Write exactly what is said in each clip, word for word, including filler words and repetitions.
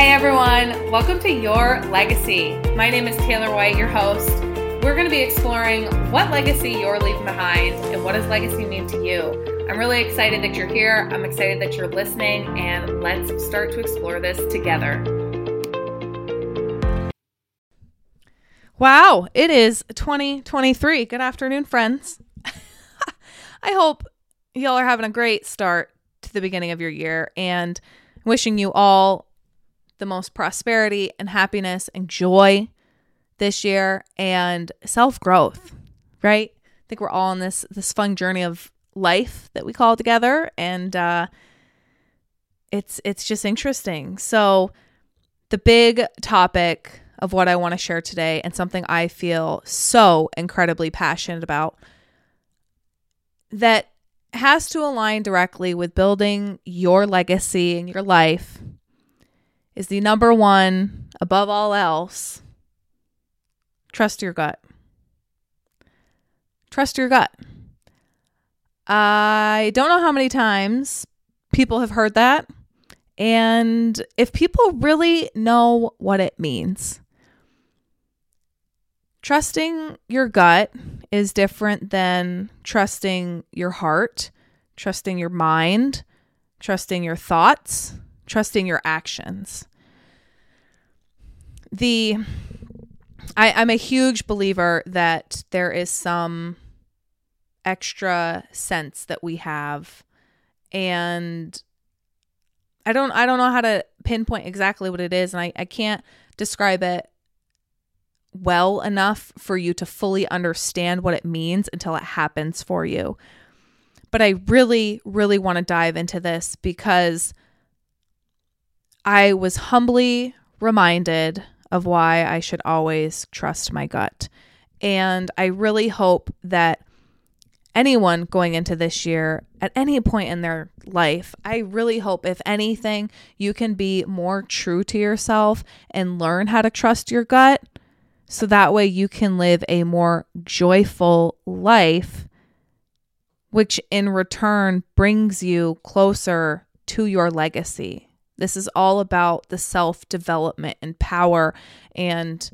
Hey everyone, welcome to Your Legacy. My name is Taylor White, your host. We're going to be exploring what legacy you're leaving behind and what does legacy mean to you. I'm really excited that you're here. I'm excited that you're listening, and let's start to explore this together. Wow, it is twenty twenty-three. Good afternoon, friends. I hope y'all are having a great start to the beginning of your year, and wishing you all the most prosperity and happiness and joy this year and self-growth, right? I think we're all on this this fun journey of life that we call together, and uh, it's it's just interesting. So the big topic of what I want to share today, and something I feel so incredibly passionate about, that has to align directly with building your legacy in your life, is the number one, above all else, trust your gut. Trust your gut. I don't know how many times people have heard that, and if people really know what it means. Trusting your gut is different than trusting your heart, trusting your mind, trusting your thoughts, trusting your actions. The I, I'm a huge believer that there is some extra sense that we have, and I don't I don't know how to pinpoint exactly what it is, and I, I can't describe it well enough for you to fully understand what it means until it happens for you. But I really, really want to dive into this because I was humbly reminded of why I should always trust my gut. And I really hope that anyone going into this year, at any point in their life, I really hope, if anything, you can be more true to yourself and learn how to trust your gut, so that way you can live a more joyful life, which in return brings you closer to your legacy. This is all about the self-development and power and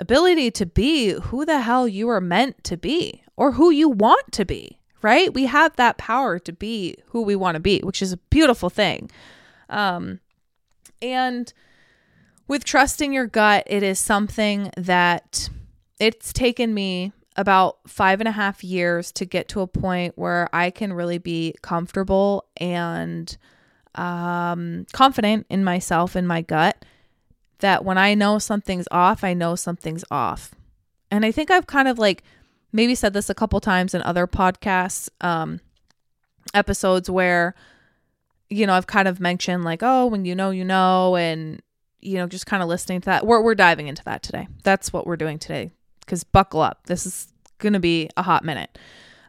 ability to be who the hell you are meant to be, or who you want to be, right? We have that power to be who we want to be, which is a beautiful thing. Um, and with trusting your gut, it is something that it's taken me about five and a half years to get to a point where I can really be comfortable and um, confident in myself, in my gut, that when I know something's off, I know something's off. And I think I've kind of like maybe said this a couple times in other podcasts, um, episodes where, you know, I've kind of mentioned like, oh, when you know, you know, and, you know, just kind of listening to that. We're, we're diving into that today. That's what we're doing today. 'Cause buckle up. This is going to be a hot minute.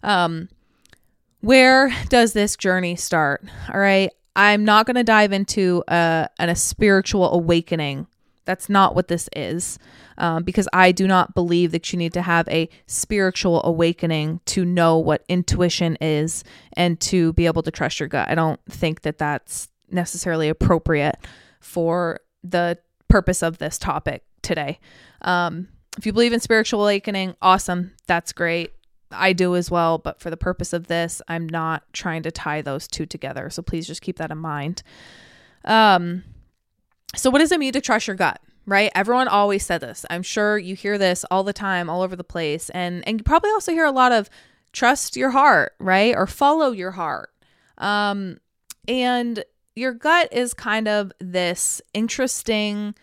Um, where does this journey start? All right. I'm not going to dive into a, an, a spiritual awakening. That's not what this is, um, because I do not believe that you need to have a spiritual awakening to know what intuition is and to be able to trust your gut. I don't think that that's necessarily appropriate for the purpose of this topic today. Um, if you believe in spiritual awakening, awesome. That's great. I do as well, but for the purpose of this, I'm not trying to tie those two together. So please just keep that in mind. Um, so what does it mean to trust your gut, right? Everyone always said this. I'm sure you hear this all the time, all over the place. And, and you probably also hear a lot of trust your heart, right? Or follow your heart. Um, and your gut is kind of this interesting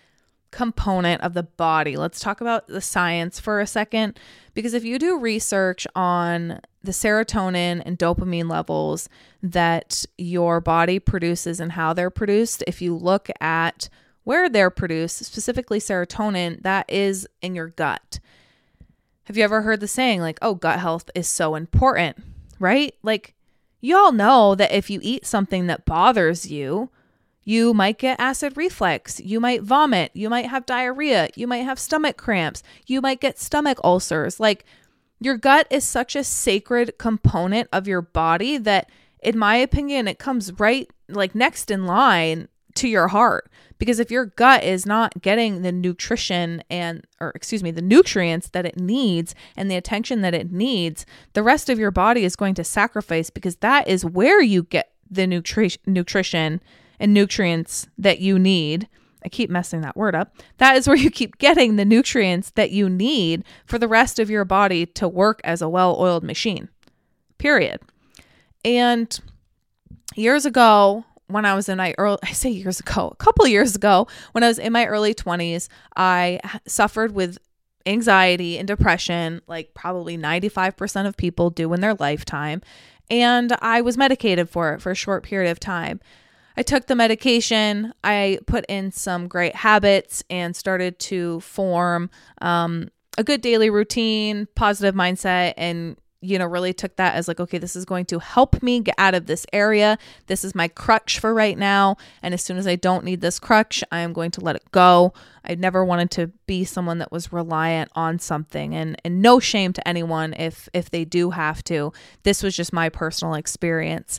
component of the body. Let's talk about the science for a second, because if you do research on the serotonin and dopamine levels that your body produces and how they're produced, if you look at where they're produced, specifically serotonin, that is in your gut. Have you ever heard the saying like, oh, gut health is so important, right? Like, you all know that if you eat something that bothers you, you might get acid reflux, you might vomit, you might have diarrhea, you might have stomach cramps, you might get stomach ulcers. Like, your gut is such a sacred component of your body that, in my opinion, it comes right like next in line to your heart. Because if your gut is not getting the nutrition and, or excuse me, the nutrients that it needs and the attention that it needs, the rest of your body is going to sacrifice, because that is where you get the nutri- nutrition and nutrients that you need. I keep messing that word up. That is where you keep getting the nutrients that you need for the rest of your body to work as a well-oiled machine, period. And years ago, when I was in my early, I say years ago, a couple of years ago, when I was in my early twenties, I suffered with anxiety and depression, like probably ninety-five percent of people do in their lifetime. And I was medicated for it for a short period of time. I took the medication, I put in some great habits and started to form um, a good daily routine, positive mindset, and you know, really took that as like, okay, this is going to help me get out of this area. This is my crutch for right now. And as soon as I don't need this crutch, I am going to let it go. I never wanted to be someone that was reliant on something, and, and no shame to anyone if, if they do have to. This was just my personal experience.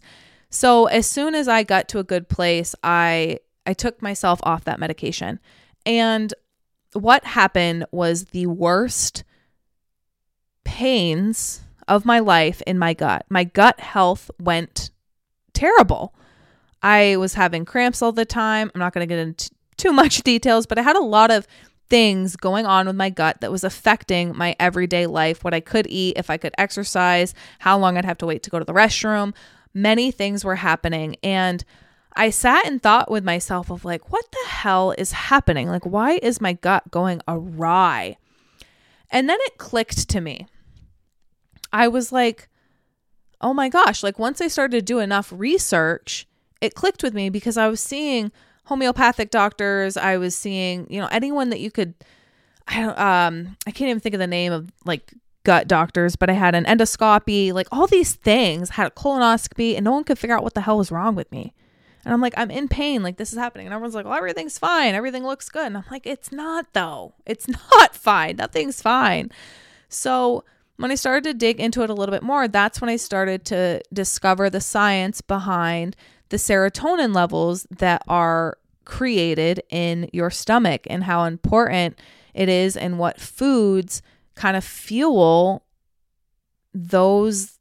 So as soon as I got to a good place, I, I took myself off that medication. And what happened was the worst pains of my life in my gut. My gut health went terrible. I was having cramps all the time. I'm not going to get into too much details, but I had a lot of things going on with my gut that was affecting my everyday life, what I could eat, if I could exercise, how long I'd have to wait to go to the restroom. Many things were happening. And I sat and thought with myself of like, what the hell is happening? Like, why is my gut going awry? And then it clicked to me. I was like, oh my gosh, like once I started to do enough research, it clicked with me, because I was seeing homeopathic doctors. I was seeing, you know, anyone that you could, I don't, um, I can't even think of the name of like gut doctors, but I had an endoscopy, like all these things, had a colonoscopy, and no one could figure out what the hell was wrong with me. And I'm like, I'm in pain. Like this is happening. And everyone's like, well, everything's fine. Everything looks good. And I'm like, it's not though. It's not fine. Nothing's fine. So when I started to dig into it a little bit more, that's when I started to discover the science behind the serotonin levels that are created in your stomach and how important it is, and what foods kind of fuel those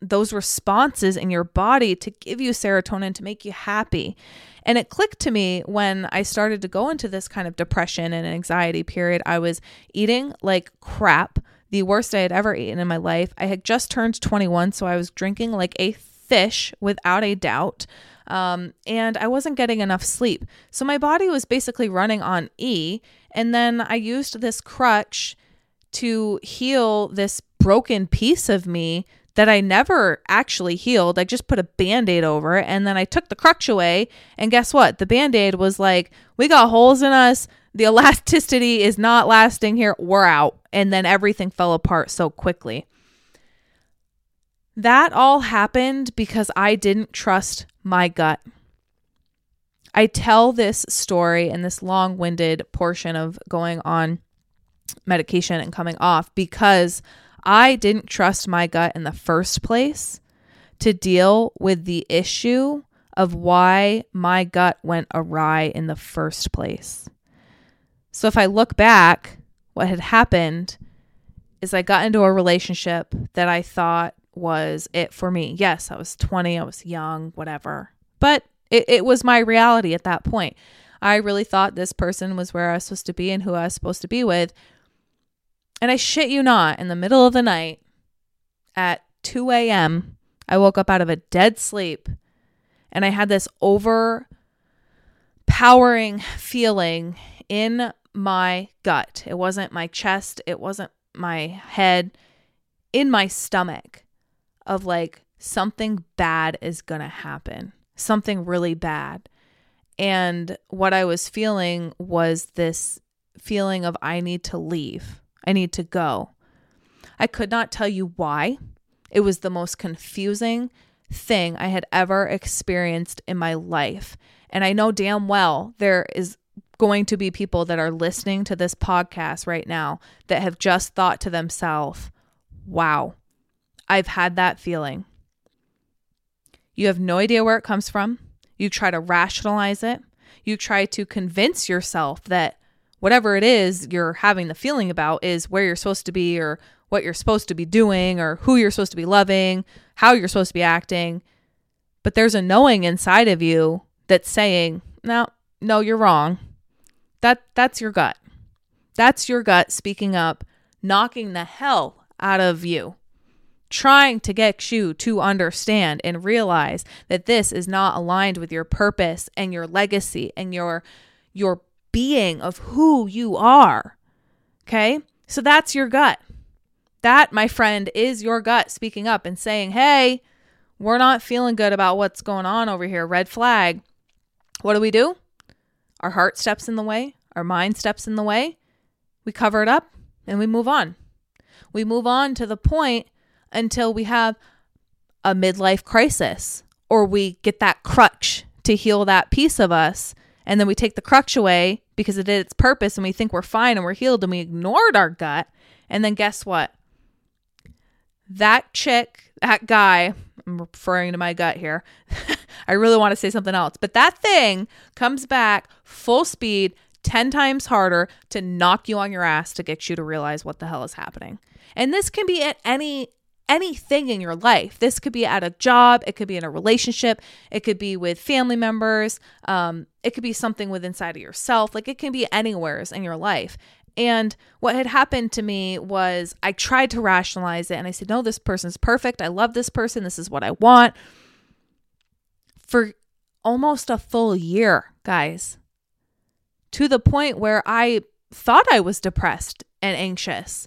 those responses in your body to give you serotonin to make you happy. And it clicked to me when I started to go into this kind of depression and anxiety period. I was eating like crap, the worst I had ever eaten in my life. I had just turned twenty-one, so I was drinking like a fish without a doubt. Um, and I wasn't getting enough sleep. So my body was basically running on E. And then I used this crutch to heal this broken piece of me that I never actually healed. I just put a Band-Aid over it. And then I took the crutch away. And guess what? The Band-Aid was like, we got holes in us. The elasticity is not lasting here. We're out. And then everything fell apart so quickly. That all happened because I didn't trust my gut. I tell this story in this long-winded portion of going on medication and coming off because I didn't trust my gut in the first place to deal with the issue of why my gut went awry in the first place. So if I look back, what had happened is I got into a relationship that I thought was it for me. Yes, I was twenty, I was young, whatever. But it, it was my reality at that point. I really thought this person was where I was supposed to be and who I was supposed to be with. And I shit you not, in the middle of the night at two a.m., I woke up out of a dead sleep and I had this overpowering feeling in my gut. It wasn't my chest. It wasn't my head. In my stomach, of like something bad is going to happen. Something really bad. And what I was feeling was this feeling of I need to leave. I need to go. I could not tell you why. It was the most confusing thing I had ever experienced in my life. And I know damn well there is going to be people that are listening to this podcast right now that have just thought to themselves, wow, I've had that feeling. You have no idea where it comes from. You try to rationalize it. you try to convince yourself that whatever it is you're having the feeling about is where you're supposed to be, or what you're supposed to be doing, or who you're supposed to be loving, how you're supposed to be acting. But there's a knowing inside of you that's saying, no, no, you're wrong. That that's your gut. That's your gut speaking up, knocking the hell out of you, trying to get you to understand and realize that this is not aligned with your purpose and your legacy and your your being of who you are. Okay? So that's your gut. That, my friend, is your gut speaking up and saying, hey, we're not feeling good about what's going on over here. Red flag. What do we do? Our heart steps in the way. Our mind steps in the way. We cover it up and we move on. We move on to the point until we have a midlife crisis, or we get that crutch to heal that piece of us. And then we take the crutch away because it did its purpose, and we think we're fine and we're healed, and we ignored our gut. And then guess what? That chick, that guy, I'm referring to my gut here. I really want to say something else, but that thing comes back full speed, ten times harder, to knock you on your ass, to get you to realize what the hell is happening. And this can be at any anything in your life. This could be at a job. It could be in a relationship. It could be with family members. Um, it could be something with inside of yourself. Like, it can be anywhere in your life. And what had happened to me was I tried to rationalize it, and I said, no, this person's perfect. I love this person. This is what I want. For almost a full year, guys, to the point where I thought I was depressed and anxious.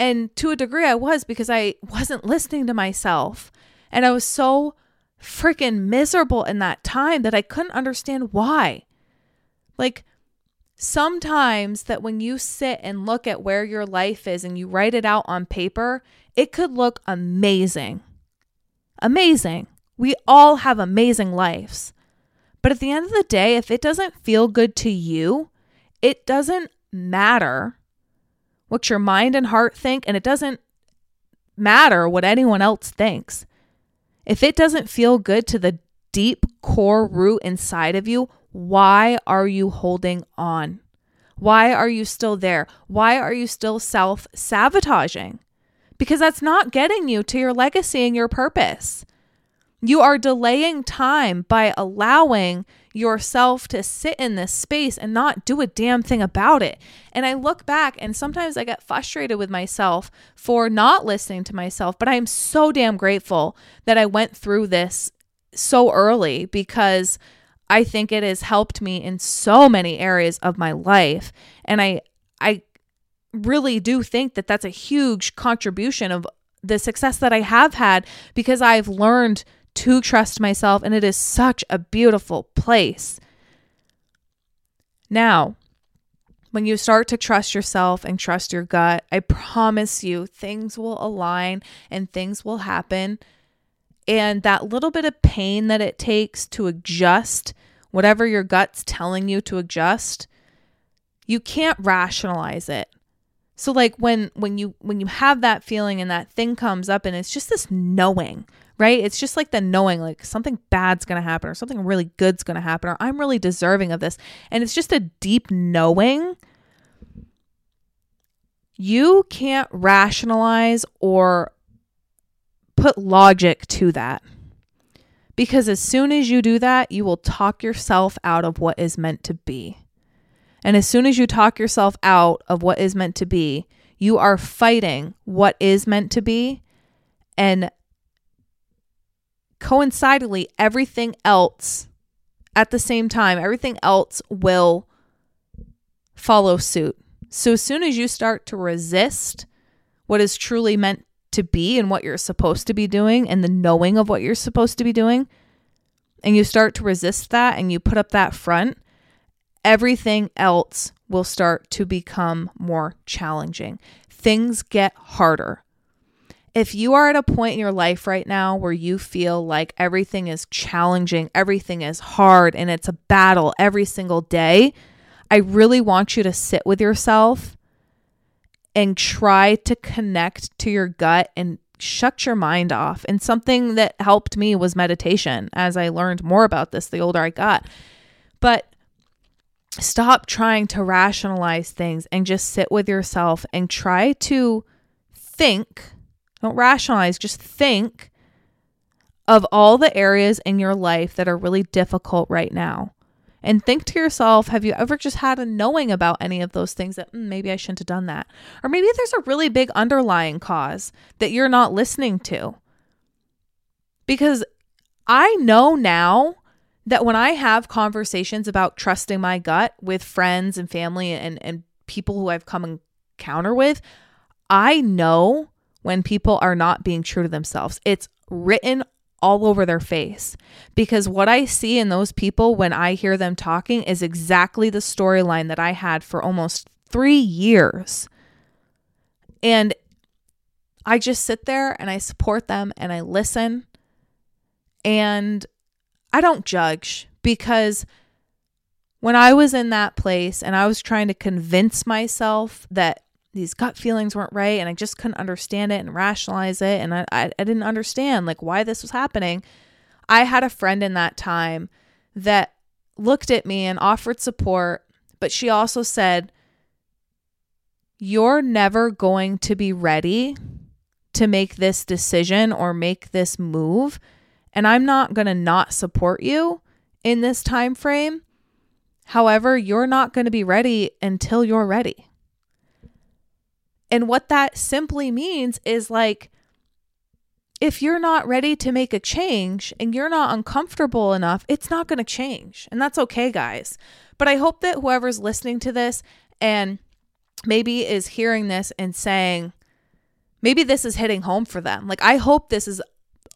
And to a degree I was, because I wasn't listening to myself. And I was so freaking miserable in that time that I couldn't understand why. Like, sometimes that when you sit and look at where your life is and you write it out on paper, it could look amazing. Amazing. We all have amazing lives. But at the end of the day, if it doesn't feel good to you, it doesn't matter what your mind and heart think, and it doesn't matter what anyone else thinks. If it doesn't feel good to the deep core root inside of you, why are you holding on? Why are you still there? Why are you still self-sabotaging? Because that's not getting you to your legacy and your purpose. You are delaying time by allowing yourself to sit in this space and not do a damn thing about it. And I look back, and sometimes I get frustrated with myself for not listening to myself, but I am so damn grateful that I went through this so early, because I think it has helped me in so many areas of my life. And I, I really do think that that's a huge contribution of the success that I have had, because I've learned to trust myself, and it is such a beautiful place. Now, when you start to trust yourself and trust your gut, I promise you things will align and things will happen. And that little bit of pain that it takes to adjust whatever your gut's telling you to adjust, you can't rationalize it. So like when when you when you have that feeling and that thing comes up, and it's just this knowing, right? It's just like the knowing, like something bad's going to happen, or something really good's going to happen, or I'm really deserving of this. And it's just a deep knowing. You can't rationalize or put logic to that, because as soon as you do that, you will talk yourself out of what is meant to be. And as soon as you talk yourself out of what is meant to be, you are fighting what is meant to be, and coincidentally, everything else at the same time, everything else will follow suit. So as soon as you start to resist what is truly meant to be and what you're supposed to be doing and the knowing of what you're supposed to be doing, and you start to resist that and you put up that front, everything else will start to become more challenging. Things get harder. If you are at a point in your life right now where you feel like everything is challenging, everything is hard, and it's a battle every single day, I really want you to sit with yourself and try to connect to your gut and shut your mind off. And something that helped me was meditation, as I learned more about this the older I got. But stop trying to rationalize things and just sit with yourself and try to think, don't rationalize, just think of all the areas in your life that are really difficult right now. And think to yourself, have you ever just had a knowing about any of those things that mm, maybe I shouldn't have done that? Or maybe there's a really big underlying cause that you're not listening to. Because I know now that when I have conversations about trusting my gut with friends and family and, and people who I've come encounter with, I know when people are not being true to themselves. It's written all over their face, because what I see in those people when I hear them talking is exactly the storyline that I had for almost three years. And I just sit there and I support them and I listen and I don't judge, because when I was in that place and I was trying to convince myself that these gut feelings weren't right and I just couldn't understand it and rationalize it, and I, I, I didn't understand like why this was happening, I had a friend in that time that looked at me and offered support, but she also said, you're never going to be ready to make this decision or make this move, and I'm not going to not support you in this time frame. However, you're not going to be ready until you're ready. And what that simply means is, like, if you're not ready to make a change and you're not uncomfortable enough, it's not going to change. And that's okay, guys. But I hope that whoever's listening to this and maybe is hearing this and saying, maybe this is hitting home for them. Like, I hope this is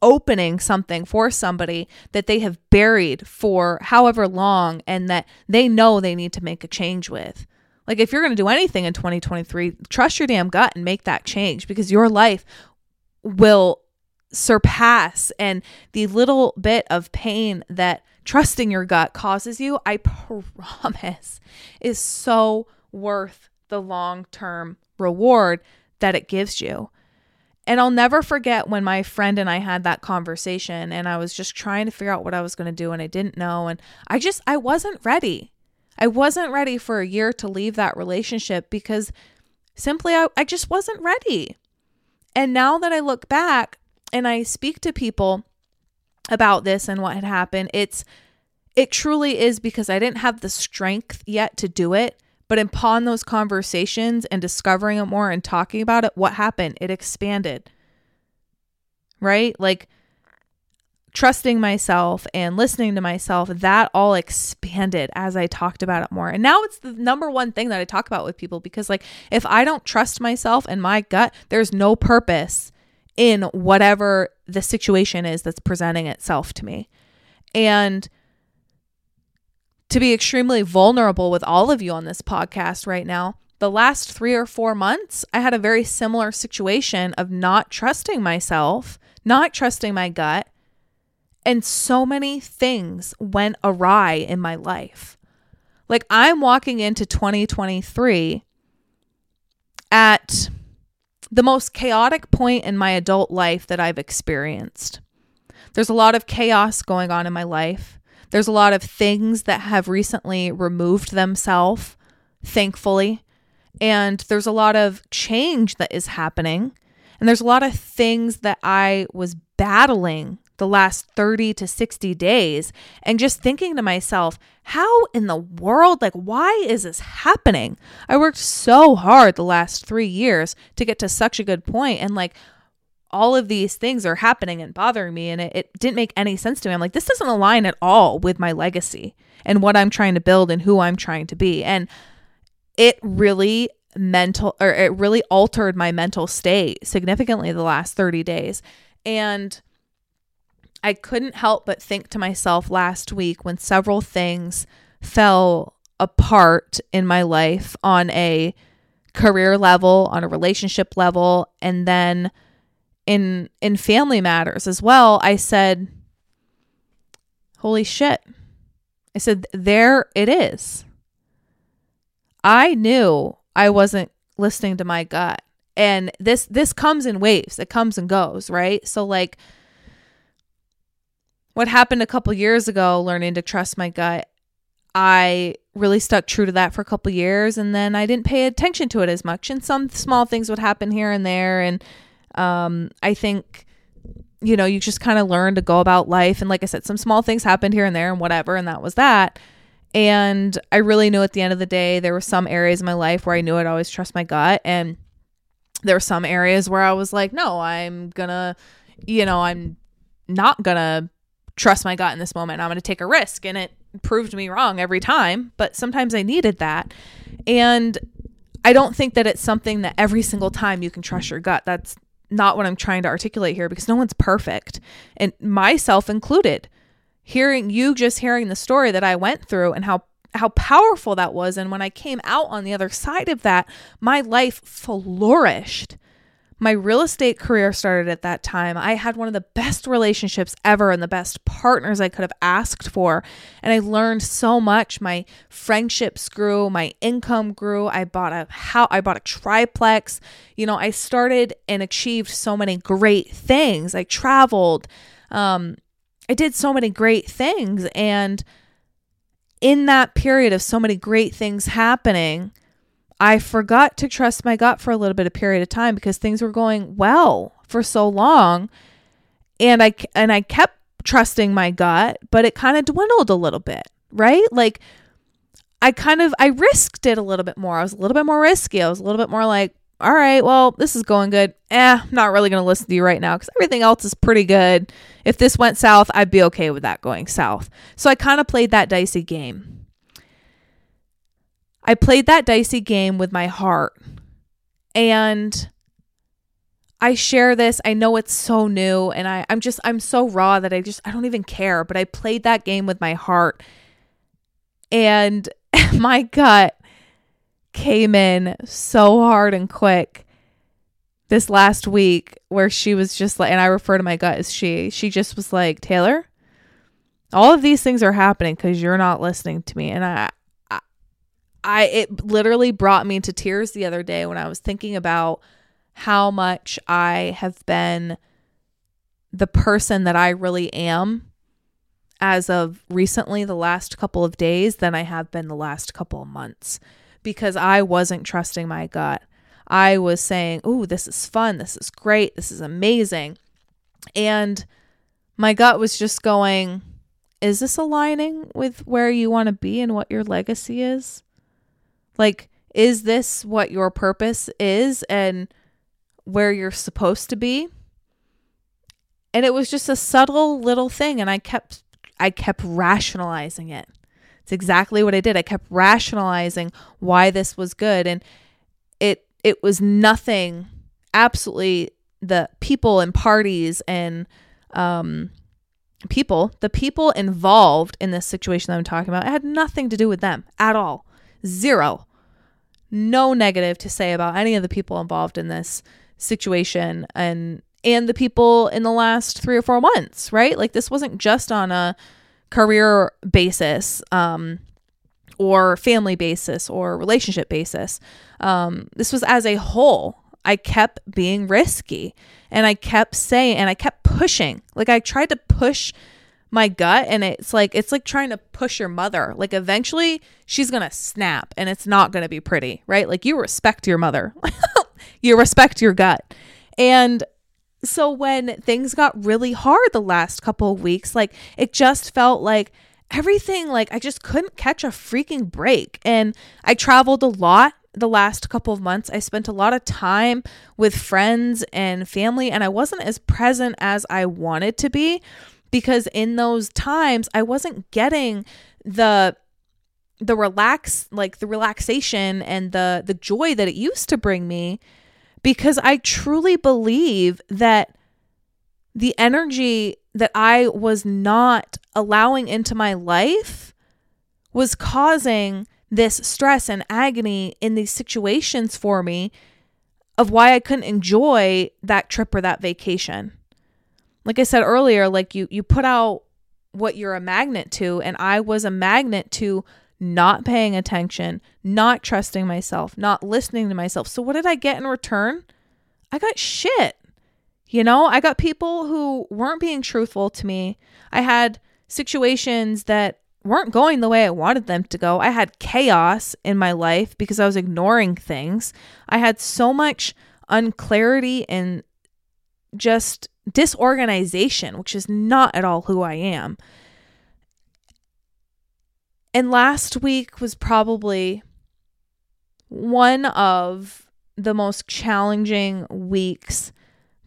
opening something for somebody that they have buried for however long and that they know they need to make a change with. Like, if you're going to do anything in twenty twenty-three, trust your damn gut and make that change, because your life will surpass. And the little bit of pain that trusting your gut causes you, I promise, is so worth the long-term reward that it gives you. And I'll never forget when my friend and I had that conversation and I was just trying to figure out what I was going to do and I didn't know. And I just, I wasn't ready. I wasn't ready for a year to leave that relationship because simply I, I just wasn't ready. And now that I look back and I speak to people about this and what had happened, it's it truly is because I didn't have the strength yet to do it. But upon those conversations and discovering it more and talking about it, what happened? It expanded, right? Like, trusting myself and listening to myself, that all expanded as I talked about it more. And now it's the number one thing that I talk about with people, because, like, if I don't trust myself and my gut, there's no purpose in whatever the situation is that's presenting itself to me. And to be extremely vulnerable with all of you on this podcast right now, the last three or four months, I had a very similar situation of not trusting myself, not trusting my gut, and so many things went awry in my life. Like, I'm walking into twenty twenty-three at the most chaotic point in my adult life that I've experienced. There's a lot of chaos going on in my life. There's a lot of things that have recently removed themselves, thankfully. And there's a lot of change that is happening. And there's a lot of things that I was battling the last thirty to sixty days, and just thinking to myself, how in the world, like, why is this happening? I worked so hard the last three years to get to such a good point, and, like, all of these things are happening and bothering me, and it, it didn't make any sense to me. I'm like, this doesn't align at all with my legacy and what I'm trying to build and who I'm trying to be. And it really mental or it really altered my mental state significantly the last thirty days. And I couldn't help but think to myself last week, when several things fell apart in my life on a career level, on a relationship level, and then in in family matters as well, I said, holy shit. I said, there it is. I knew I wasn't listening to my gut. And this this comes in waves. It comes and goes, right? So, like, what happened a couple years ago, learning to trust my gut, I really stuck true to that for a couple of years, and then I didn't pay attention to it as much, and some small things would happen here and there. And um, I think, you know, you just kind of learn to go about life. And like I said, some small things happened here and there and whatever, and that was that. And I really knew at the end of the day, there were some areas in my life where I knew I'd always trust my gut. And there were some areas where I was like, no, I'm gonna, you know, I'm not gonna trust my gut in this moment. I'm gonna take a risk. And it proved me wrong every time, but sometimes I needed that. And I don't think that it's something that every single time you can trust your gut. That's not what I'm trying to articulate here, because no one's perfect, and myself included. Hearing you just hearing the story that I went through and how how powerful that was, and when I came out on the other side of that, my life flourished. My real estate career started at that time. I had one of the best relationships ever and the best partners I could have asked for. And I learned so much. My friendships grew, my income grew. I bought a house, I bought a triplex. You know, I started and achieved so many great things. I traveled. Um, I did so many great things. And in that period of so many great things happening, I forgot to trust my gut for a little bit of period of time, because things were going well for so long, and I and I kept trusting my gut, but it kind of dwindled a little bit, right? Like I kind of I risked it a little bit more. I was a little bit more risky. I was a little bit more like, all right, well, this is going good. Eh, I'm not really going to listen to you right now because everything else is pretty good. If this went south, I'd be okay with that going south. So I kind of played that dicey game. I played that dicey game with my heart. And I share this. I know it's so new, and I, I'm just, I'm so raw that I just, I don't even care. But I played that game with my heart, and my gut came in so hard and quick this last week, where she was just like, and I refer to my gut as she, she just was like, Taylor, all of these things are happening because you're not listening to me. And I, I it literally brought me to tears the other day when I was thinking about how much I have been the person that I really am as of recently, the last couple of days, than I have been the last couple of months, because I wasn't trusting my gut. I was saying, "Ooh, this is fun. This is great. This is amazing." And my gut was just going, "Is this aligning with where you want to be and what your legacy is? Like, is this what your purpose is and where you're supposed to be?" And it was just a subtle little thing. And I kept, I kept rationalizing it. It's exactly what I did. I kept rationalizing why this was good. And it, it was nothing, absolutely the people and parties and, um, people, the people involved in this situation that I'm talking about, it had nothing to do with them at all. Zero. No negative to say about any of the people involved in this situation and and the people in the last three or four months, right? Like, this wasn't just on a career basis um, or family basis or relationship basis. Um, this was as a whole. I kept being risky, and I kept saying, and I kept pushing. Like, I tried to push my gut, and it's like it's like trying to push your mother. Like, eventually she's gonna snap, and it's not gonna be pretty, right? Like, you respect your mother. You respect your gut. And so when things got really hard the last couple of weeks, like, it just felt like everything, like, I just couldn't catch a freaking break. And I traveled a lot the last couple of months. I spent a lot of time with friends and family, and I wasn't as present as I wanted to be, because in those times I wasn't getting the the relax like the relaxation and the the joy that it used to bring me, because I truly believe that the energy that I was not allowing into my life was causing this stress and agony in these situations for me, of why I couldn't enjoy that trip or that vacation. Like I said earlier, like you you put out what you're a magnet to, and I was a magnet to not paying attention, not trusting myself, not listening to myself. So what did I get in return? I got shit. You know, I got people who weren't being truthful to me. I had situations that weren't going the way I wanted them to go. I had chaos in my life because I was ignoring things. I had so much unclarity and just disorganization, which is not at all who I am. And last week was probably one of the most challenging weeks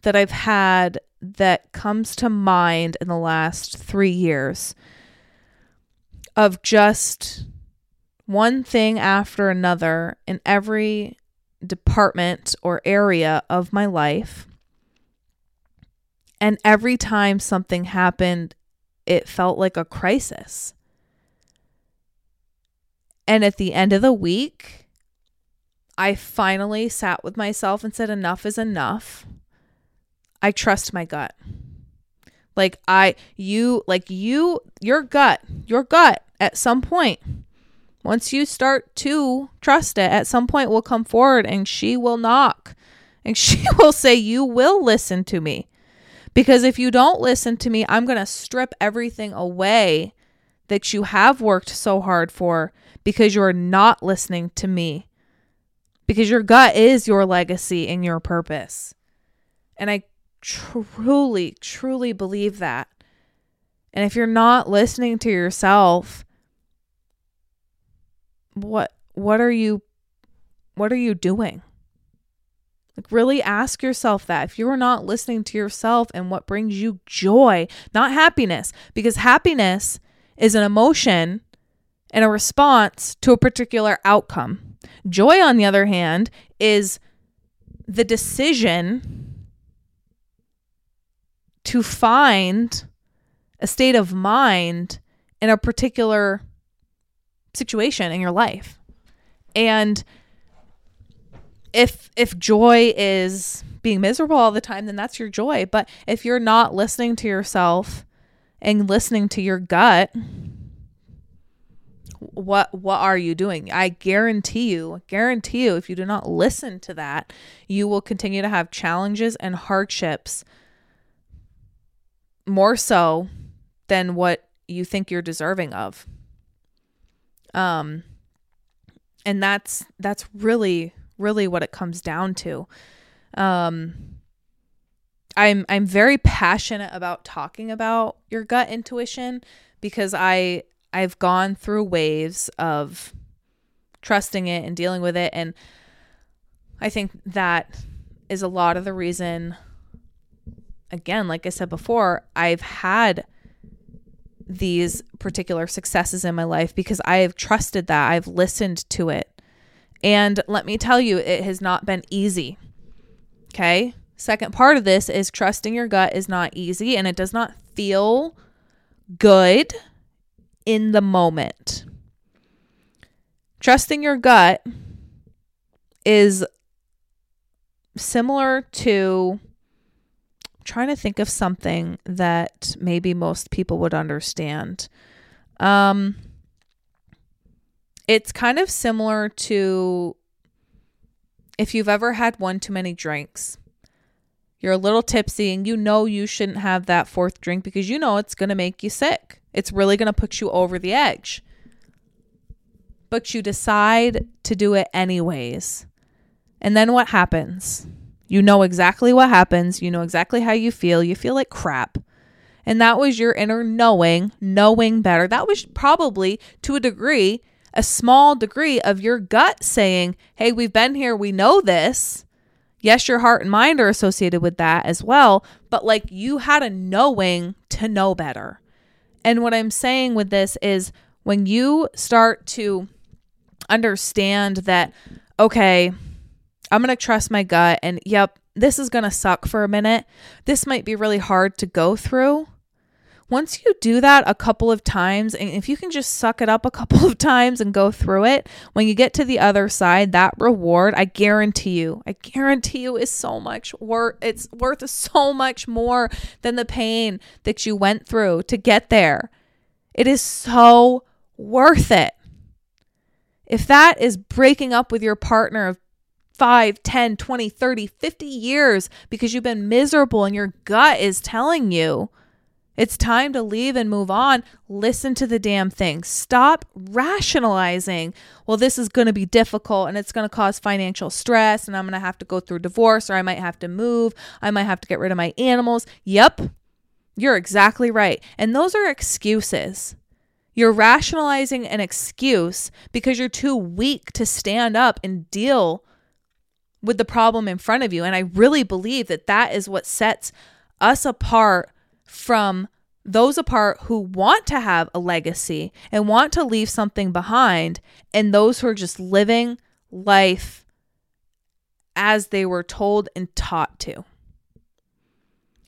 that I've had that comes to mind in the last three years of just one thing after another in every department or area of my life. And every time something happened, it felt like a crisis. And at the end of the week, I finally sat with myself and said, enough is enough. I trust my gut. Like I, you, like you, your gut, your gut at some point, once you start to trust it, at some point will come forward and she will knock and she will say, you will listen to me. Because if you don't listen to me, I'm going to strip everything away that you have worked so hard for because you're not listening to me. Because your gut is your legacy and your purpose. And I truly, truly believe that. And if you're not listening to yourself, what what are you what are you doing? Like, really ask yourself that. If you are not listening to yourself and what brings you joy, not happiness, because happiness is an emotion and a response to a particular outcome. Joy, on the other hand, is the decision to find a state of mind in a particular situation in your life. And If if joy is being miserable all the time, then that's your joy. But if you're not listening to yourself and listening to your gut, what what are you doing? I guarantee you, guarantee you, if you do not listen to that, you will continue to have challenges and hardships more so than what you think you're deserving of. Um, and that's that's really. really what it comes down to. Um, I'm, I'm very passionate about talking about your gut intuition because I, I've gone through waves of trusting it and dealing with it. And I think that is a lot of the reason, again, like I said before, I've had these particular successes in my life because I have trusted that. I've listened to it. And let me tell you, it has not been easy. Okay. Second part of this is trusting your gut is not easy and it does not feel good in the moment. Trusting your gut is similar to I'm trying to think of something that maybe most people would understand. Um, It's kind of similar to if you've ever had one too many drinks. You're a little tipsy and you know you shouldn't have that fourth drink because you know it's going to make you sick. It's really going to put you over the edge. But you decide to do it anyways. And then what happens? You know exactly what happens. You know exactly how you feel. You feel like crap. And that was your inner knowing, knowing better. That was probably, to a degree, a small degree of your gut saying, hey, we've been here. We know this. Yes, your heart and mind are associated with that as well. But like you had a knowing to know better. And what I'm saying with this is when you start to understand that, okay, I'm going to trust my gut and yep, this is going to suck for a minute. This might be really hard to go through. Once you do that a couple of times, and if you can just suck it up a couple of times and go through it, when you get to the other side, that reward, I guarantee you, I guarantee you is so much worth, it's worth so much more than the pain that you went through to get there. It is so worth it. If that is breaking up with your partner of five, ten, twenty, thirty, fifty years because you've been miserable and your gut is telling you, It's time to leave and move on. Listen to the damn thing. Stop rationalizing. Well, this is going to be difficult and it's going to cause financial stress and I'm going to have to go through divorce, or I might have to move. I might have to get rid of my animals. Yep, you're exactly right. And those are excuses. You're rationalizing an excuse because you're too weak to stand up and deal with the problem in front of you. And I really believe that that is what sets us apart from those apart who want to have a legacy and want to leave something behind, and those who are just living life as they were told and taught to.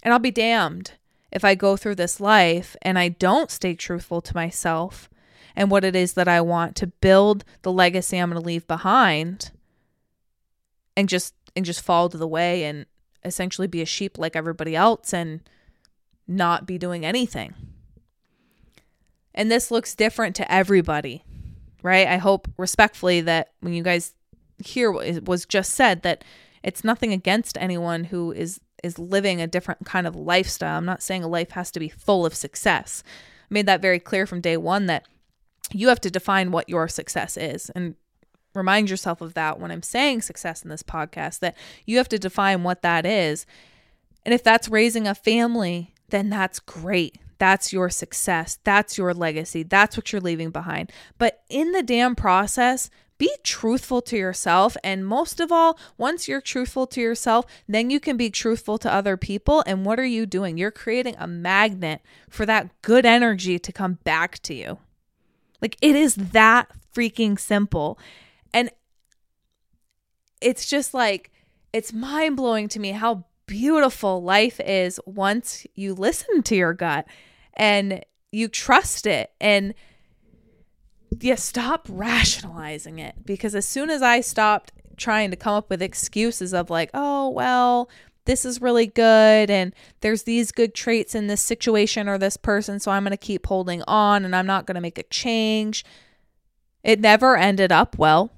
And I'll be damned if I go through this life and I don't stay truthful to myself and what it is that I want to build, the legacy I'm going to leave behind, and just and just fall to the way and essentially be a sheep like everybody else and not be doing anything. And this looks different to everybody, right? I hope respectfully that when you guys hear what was just said, that it's nothing against anyone who is is living a different kind of lifestyle. I'm not saying a life has to be full of success. I made that very clear from day one that you have to define what your success is, and remind yourself of that when I'm saying success in this podcast, that you have to define what that is. And if that's raising a family, then that's great. That's your success. That's your legacy. That's what you're leaving behind. But in the damn process, be truthful to yourself. And most of all, once you're truthful to yourself, then you can be truthful to other people. And what are you doing? You're creating a magnet for that good energy to come back to you. Like, it is that freaking simple. And it's just like, it's mind-blowing to me how beautiful life is once you listen to your gut and you trust it, and you stop rationalizing it. Because as soon as I stopped trying to come up with excuses of like, oh, well, this is really good and there's these good traits in this situation or this person, so I'm going to keep holding on and I'm not going to make a change. It never ended up well.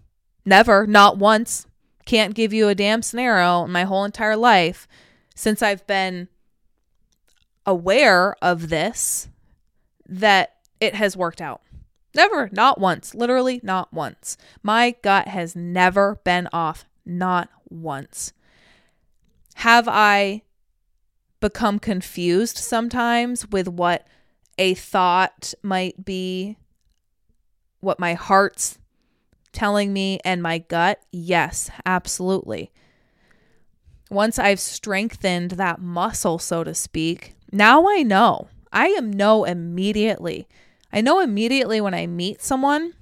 Never. Not once. Can't give you a damn scenario in my whole entire life since I've been aware of this that it has worked out. Never, not once, literally not once. My gut has never been off, not once. Have I become confused sometimes with what a thought might be, what my heart's telling me and my gut? Yes, absolutely. Once I've strengthened that muscle, so to speak, now I know. I am know immediately. I know immediately when I meet someone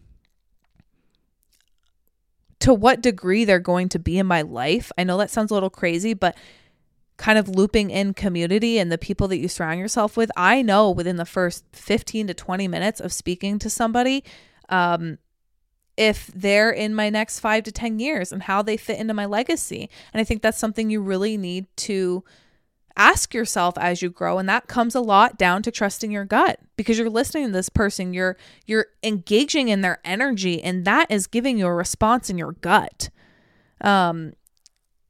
to what degree they're going to be in my life. I know that sounds a little crazy, but kind of looping in community and the people that you surround yourself with, I know within the first fifteen to twenty minutes of speaking to somebody, um, if they're in my next five to ten years and how they fit into my legacy. And I think that's something you really need to ask yourself as you grow. And that comes a lot down to trusting your gut, because you're listening to this person, you're, you're engaging in their energy, and that is giving you a response in your gut. Um,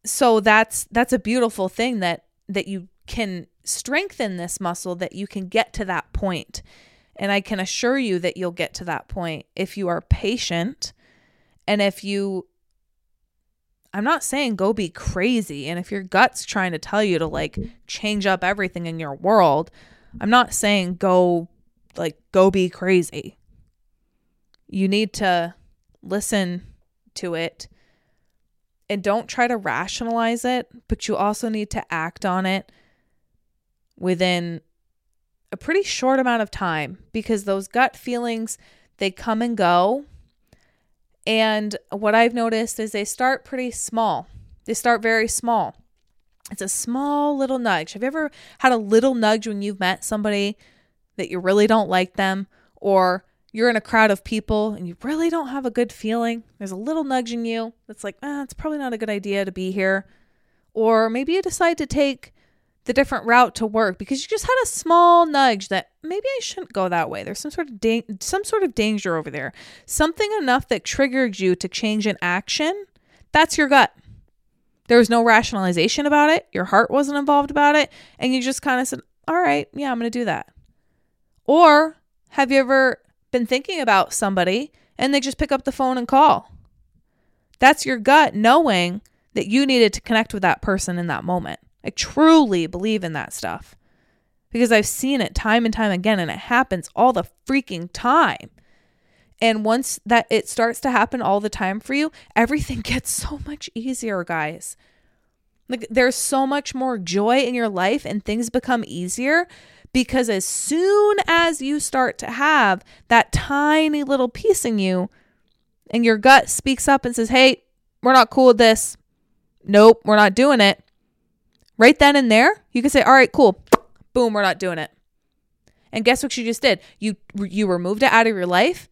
so that's, that's a beautiful thing that, that you can strengthen this muscle, that you can get to that point. And I can assure you that you'll get to that point if you are patient, and if you, I'm not saying go be crazy. And if your gut's trying to tell you to like change up everything in your world, I'm not saying go like go be crazy. You need to listen to it and don't try to rationalize it, but you also need to act on it within a pretty short amount of time, because those gut feelings, they come and go. And what I've noticed is they start pretty small. They start very small. It's a small little nudge. Have you ever had a little nudge when you've met somebody that you really don't like them, or you're in a crowd of people and you really don't have a good feeling? There's a little nudge in you that's like, ah, it's probably not a good idea to be here. Or maybe you decide to take the different route to work because you just had a small nudge that maybe I shouldn't go that way. There's some sort of da- some sort of danger over there. Something enough that triggered you to change an action. That's your gut. There was no rationalization about it. Your heart wasn't involved about it. And you just kind of said, all right, yeah, I'm going to do that. Or have you ever been thinking about somebody and they just pick up the phone and call? That's your gut knowing that you needed to connect with that person in that moment. I truly believe in that stuff because I've seen it time and time again, and it happens all the freaking time. And once that it starts to happen all the time for you, everything gets so much easier, guys. Like, there's so much more joy in your life and things become easier because as soon as you start to have that tiny little piece in you and your gut speaks up and says, hey, we're not cool with this. Nope, we're not doing it. Right then and there, you can say, all right, cool. Boom, we're not doing it. And guess what you just did? You you removed it out of your life.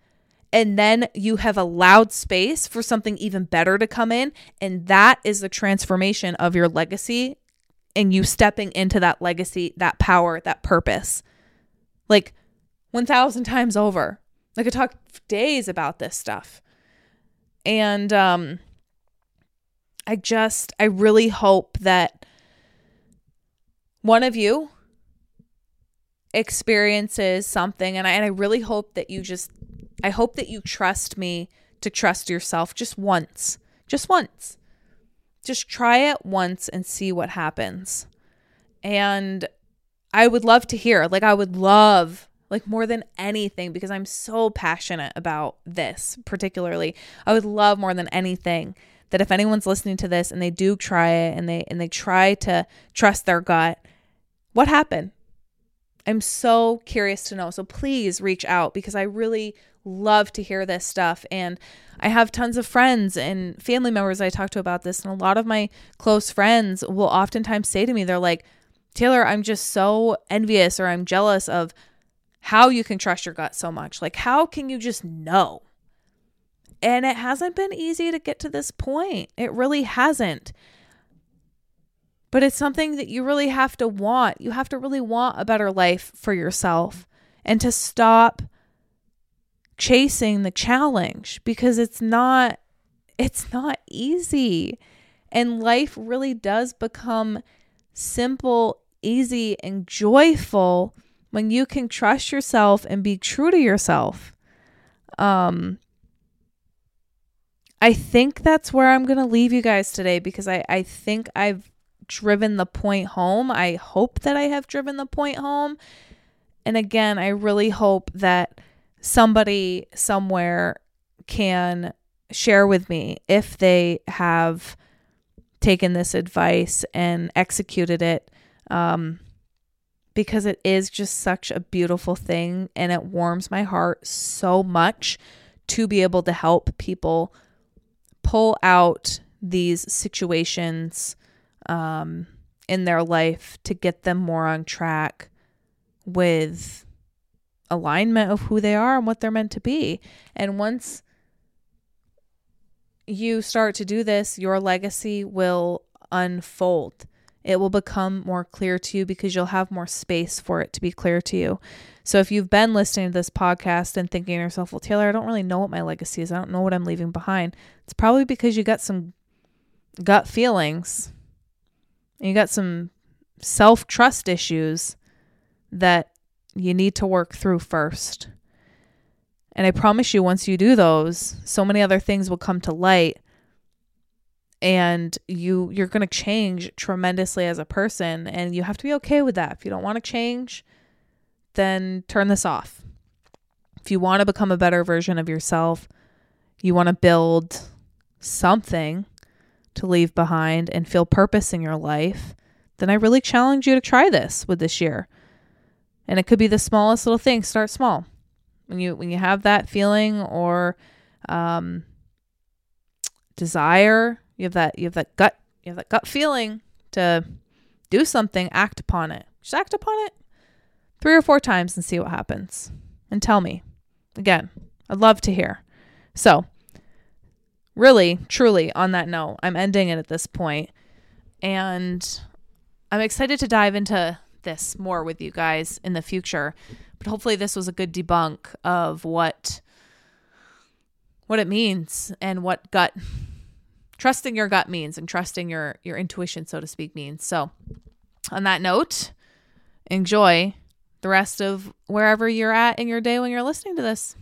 And then you have allowed space for something even better to come in. And that is the transformation of your legacy and you stepping into that legacy, that power, that purpose. Like a thousand times over. I could talk for days about this stuff. And um, I just, I really hope that one of you experiences something. And I, and I really hope that you just, I hope that you trust me to trust yourself just once, just once, just try it once and see what happens. And I would love to hear, like, I would love, like, more than anything, because I'm so passionate about this particularly, I would love more than anything that if anyone's listening to this and they do try it and they, and they try to trust their gut, what happened? I'm so curious to know. So please reach out because I really love to hear this stuff. And I have tons of friends and family members I talk to about this. And a lot of my close friends will oftentimes say to me, they're like, Taylor, I'm just so envious or I'm jealous of how you can trust your gut so much. Like, how can you just know? And it hasn't been easy to get to this point. It really hasn't. But it's something that you really have to want. You have to really want a better life for yourself and to stop chasing the challenge because it's not, it's not easy. And life really does become simple, easy, and joyful when you can trust yourself and be true to yourself. Um, I think that's where I'm going to leave you guys today because I, I think I've driven the point home. I hope that I have driven the point home. And again, I really hope that somebody somewhere can share with me if they have taken this advice and executed it, um, because it is just such a beautiful thing and it warms my heart so much to be able to help people pull out these situations um, in their life to get them more on track with alignment of who they are and what they're meant to be. And once you start to do this, your legacy will unfold. It will become more clear to you because you'll have more space for it to be clear to you. So if you've been listening to this podcast and thinking to yourself, well, Taylor, I don't really know what my legacy is. I don't know what I'm leaving behind. It's probably because you got some gut feelings and you got some self-trust issues that you need to work through first. And I promise you, once you do those, so many other things will come to light and you, you're going to change tremendously as a person, and you have to be okay with that. If you don't want to change, then turn this off. If you want to become a better version of yourself, you want to build something to leave behind and feel purpose in your life, then I really challenge you to try this with this year. And it could be the smallest little thing. Start small. When you when you have that feeling or um, desire, you have that you have that gut you have that gut feeling to do something. Act upon it. Just act upon it three or four times and see what happens. And tell me again. I'd love to hear. So, really, truly, on that note, I'm ending it at this point, and I'm excited to dive into this more with you guys in the future. But hopefully this was a good debunk of what what it means and what gut trusting your gut means and trusting your your intuition, so to speak, means. So on that note, enjoy the rest of wherever you're at in your day when you're listening to this.